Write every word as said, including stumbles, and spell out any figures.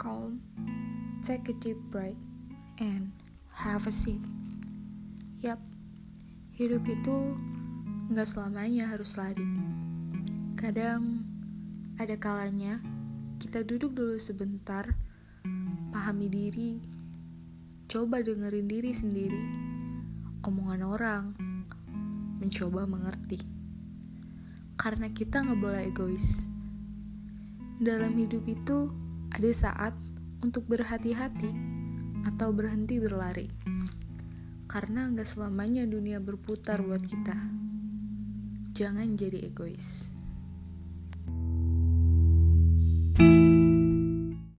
calm, take a deep breath, and have a seat. Yap, hidup itu gak selamanya harus lari. Kadang ada kalanya kita duduk dulu sebentar, pahami diri, coba dengerin diri sendiri, omongan orang, mencoba mengerti. Karena kita gak boleh egois. Dalam hidup itu ada saat untuk berhati-hati atau berhenti berlari. Karena gak selamanya dunia berputar buat kita. Jangan jadi egois.